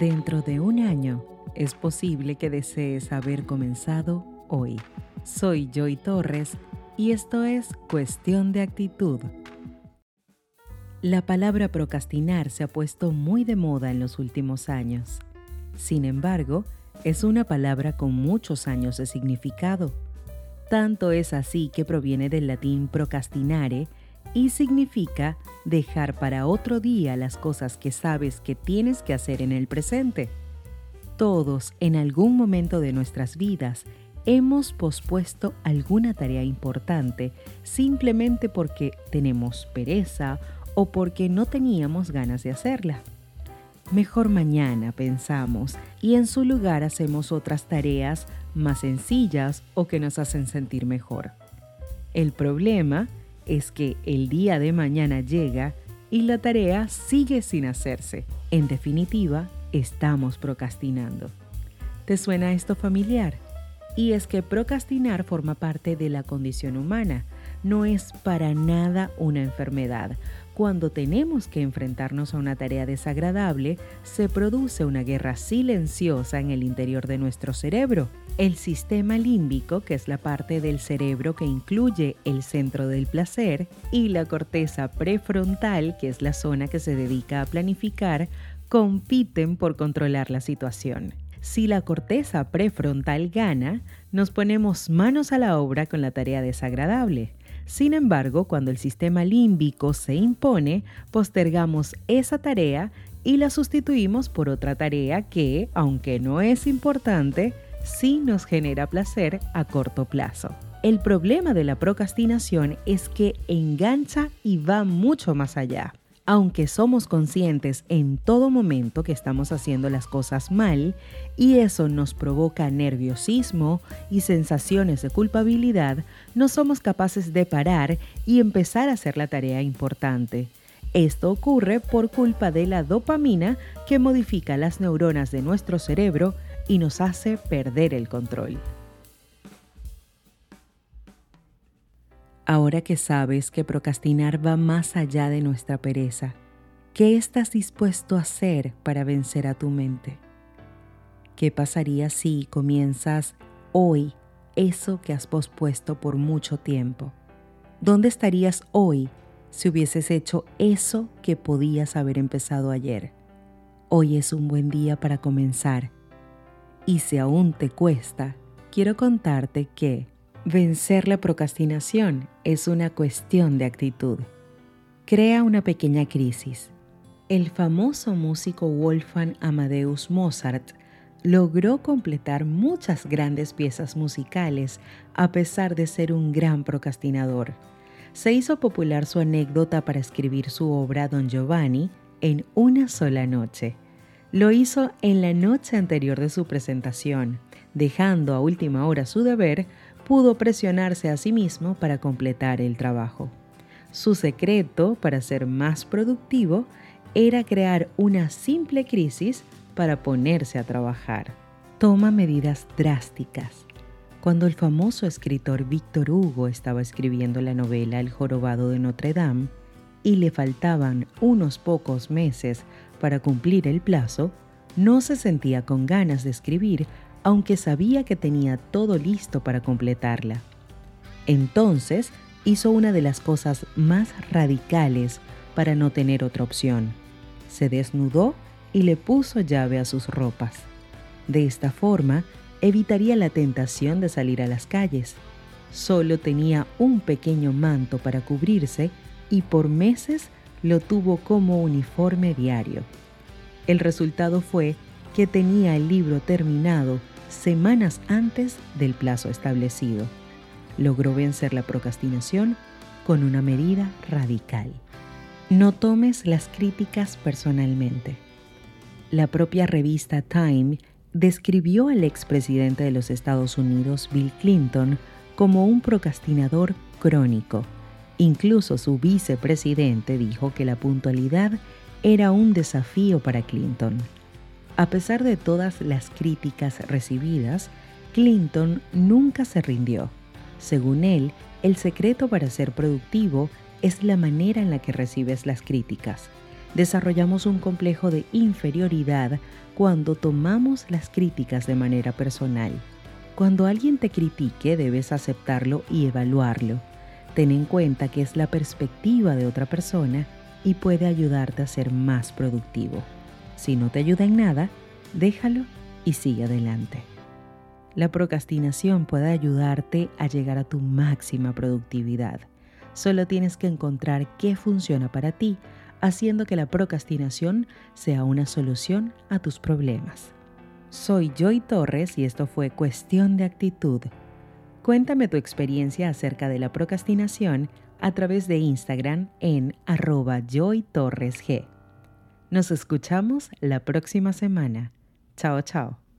Dentro de un año, es posible que desees haber comenzado hoy. Soy Joy Torres y esto es Cuestión de Actitud. La palabra procrastinar se ha puesto muy de moda en los últimos años. Sin embargo, es una palabra con muchos años de significado. Tanto es así que proviene del latín procrastinare y significa dejar para otro día las cosas que sabes que tienes que hacer en el presente. Todos, en algún momento de nuestras vidas, hemos pospuesto alguna tarea importante simplemente porque tenemos pereza o porque no teníamos ganas de hacerla. Mejor mañana, pensamos, y en su lugar hacemos otras tareas más sencillas o que nos hacen sentir mejor. El problema es que el día de mañana llega y la tarea sigue sin hacerse. En definitiva, estamos procrastinando. ¿Te suena esto familiar? Y es que procrastinar forma parte de la condición humana. No es para nada una enfermedad. Cuando tenemos que enfrentarnos a una tarea desagradable, se produce una guerra silenciosa en el interior de nuestro cerebro. El sistema límbico, que es la parte del cerebro que incluye el centro del placer, y la corteza prefrontal, que es la zona que se dedica a planificar, compiten por controlar la situación. Si la corteza prefrontal gana, nos ponemos manos a la obra con la tarea desagradable. Sin embargo, cuando el sistema límbico se impone, postergamos esa tarea y la sustituimos por otra tarea que, aunque no es importante, sí nos genera placer a corto plazo. El problema de la procrastinación es que engancha y va mucho más allá. Aunque somos conscientes en todo momento que estamos haciendo las cosas mal, y eso nos provoca nerviosismo y sensaciones de culpabilidad, no somos capaces de parar y empezar a hacer la tarea importante. Esto ocurre por culpa de la dopamina que modifica las neuronas de nuestro cerebro y nos hace perder el control. Ahora que sabes que procrastinar va más allá de nuestra pereza, ¿qué estás dispuesto a hacer para vencer a tu mente? ¿Qué pasaría si comienzas hoy eso que has pospuesto por mucho tiempo? ¿Dónde estarías hoy si hubieses hecho eso que podías haber empezado ayer? Hoy es un buen día para comenzar. Y si aún te cuesta, quiero contarte que vencer la procrastinación es una cuestión de actitud. Crea una pequeña crisis. El famoso músico Wolfgang Amadeus Mozart logró completar muchas grandes piezas musicales a pesar de ser un gran procrastinador. Se hizo popular su anécdota para escribir su obra Don Giovanni en una sola noche. Lo hizo en la noche anterior de su presentación, dejando a última hora su deber. Pudo presionarse a sí mismo para completar el trabajo. Su secreto para ser más productivo era crear una simple crisis para ponerse a trabajar. Toma medidas drásticas. Cuando el famoso escritor Víctor Hugo estaba escribiendo la novela El Jorobado de Notre Dame y le faltaban unos pocos meses para cumplir el plazo, no se sentía con ganas de escribir aunque sabía que tenía todo listo para completarla. Entonces, hizo una de las cosas más radicales para no tener otra opción. Se desnudó y le puso llave a sus ropas. De esta forma, evitaría la tentación de salir a las calles. Solo tenía un pequeño manto para cubrirse y por meses lo tuvo como uniforme diario. El resultado fue que tenía el libro terminado semanas antes del plazo establecido. Logró vencer la procrastinación con una medida radical. No tomes las críticas personalmente. La propia revista Time describió al expresidente de los Estados Unidos, Bill Clinton, como un procrastinador crónico. Incluso su vicepresidente dijo que la puntualidad era un desafío para Clinton. A pesar de todas las críticas recibidas, Clinton nunca se rindió. Según él, el secreto para ser productivo es la manera en la que recibes las críticas. desarrollamos un complejo de inferioridad cuando tomamos las críticas de manera personal. Cuando alguien te critique, debes aceptarlo y evaluarlo. Ten en cuenta que es la perspectiva de otra persona y puede ayudarte a ser más productivo. Si no te ayuda en nada, déjalo y sigue adelante. La procrastinación puede ayudarte a llegar a tu máxima productividad. Solo tienes que encontrar qué funciona para ti, haciendo que la procrastinación sea una solución a tus problemas. Soy Joy Torres y esto fue Cuestión de Actitud. Cuéntame tu experiencia acerca de la procrastinación a través de Instagram en @JoyTorresG. Nos escuchamos la próxima semana. Chao, chao.